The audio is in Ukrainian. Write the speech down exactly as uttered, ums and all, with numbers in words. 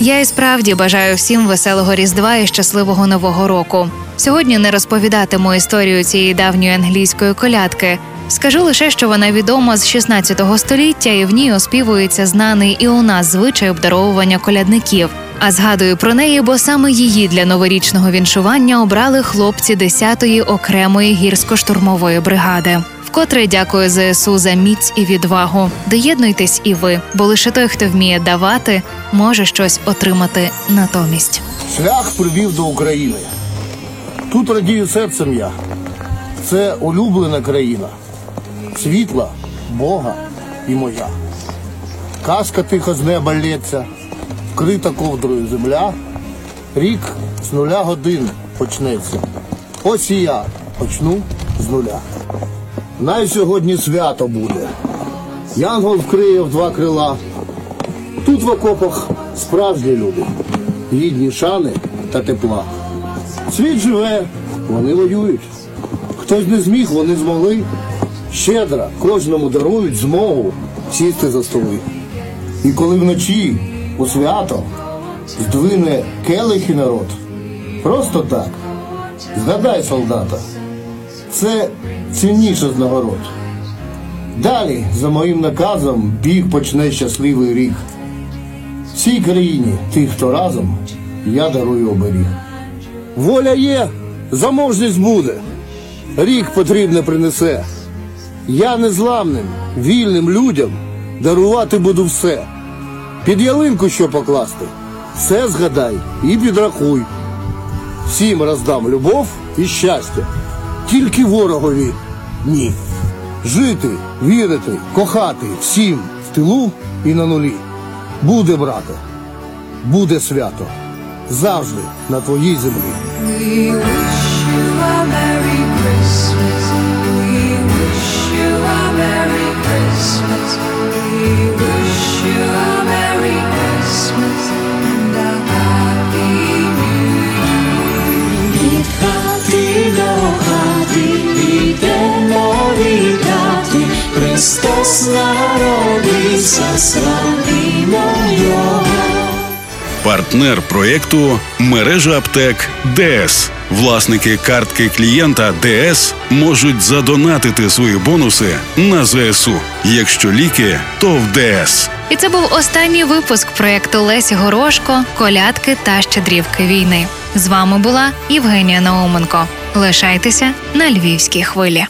Я і справді бажаю всім веселого Різдва і щасливого Нового року. Сьогодні не розповідатиму історію цієї давньої англійської колядки. Скажу лише, що вона відома з шістнадцятого століття і в ній оспівується знаний і у нас звичай обдаровування колядників. А згадую про неї, бо саме її для новорічного віншування обрали хлопці десятої окремої гірсько-штурмової бригади. Вкотре дякую ЗСУ за міць і відвагу. Доєднуйтесь і ви, бо лише той, хто вміє давати, може щось отримати натомість. Шлях привів до України. Тут радію серцем я. Це улюблена країна. Світла, Бога і моя. Казка тихо з неба лється, вкрита ковдрою земля. Рік з нуля годин почнеться. Ось і я почну з нуля. Най сьогодні свято буде. Янгол вкриє в два крила. Тут в окопах справжні люди, гідні шани та тепла. Світ живе, вони воюють. Хтось не зміг, вони змогли. Щедро кожному дарують змогу сісти за столи. І коли вночі у свято здвине келихи народ, просто так, згадай солдата. Це цінніше з нагород. Далі, за моїм наказом, біг почне щасливий рік. Всій країні тих, хто разом, я дарую оберіг. Воля є, заможність буде, рік потрібне принесе. Я незламним, вільним людям дарувати буду все. Під ялинку що покласти, все згадай і підрахуй. Всім роздам любов і щастя. Тільки ворогові ні. Жити, вірити, кохати всім в тилу і на нулі. Буде, брате, буде свято. Завжди на твоїй землі. Партнер проєкту мережа аптек ДС. Власники картки клієнта ДС можуть задонатити свої бонуси на ЗСУ. Якщо ліки, то в ДС. І це був останній випуск проєкту Лесі Горошко «Колядки та щедрівки війни». З вами була Євгенія Науменко. Лишайтеся на Львівській хвилі.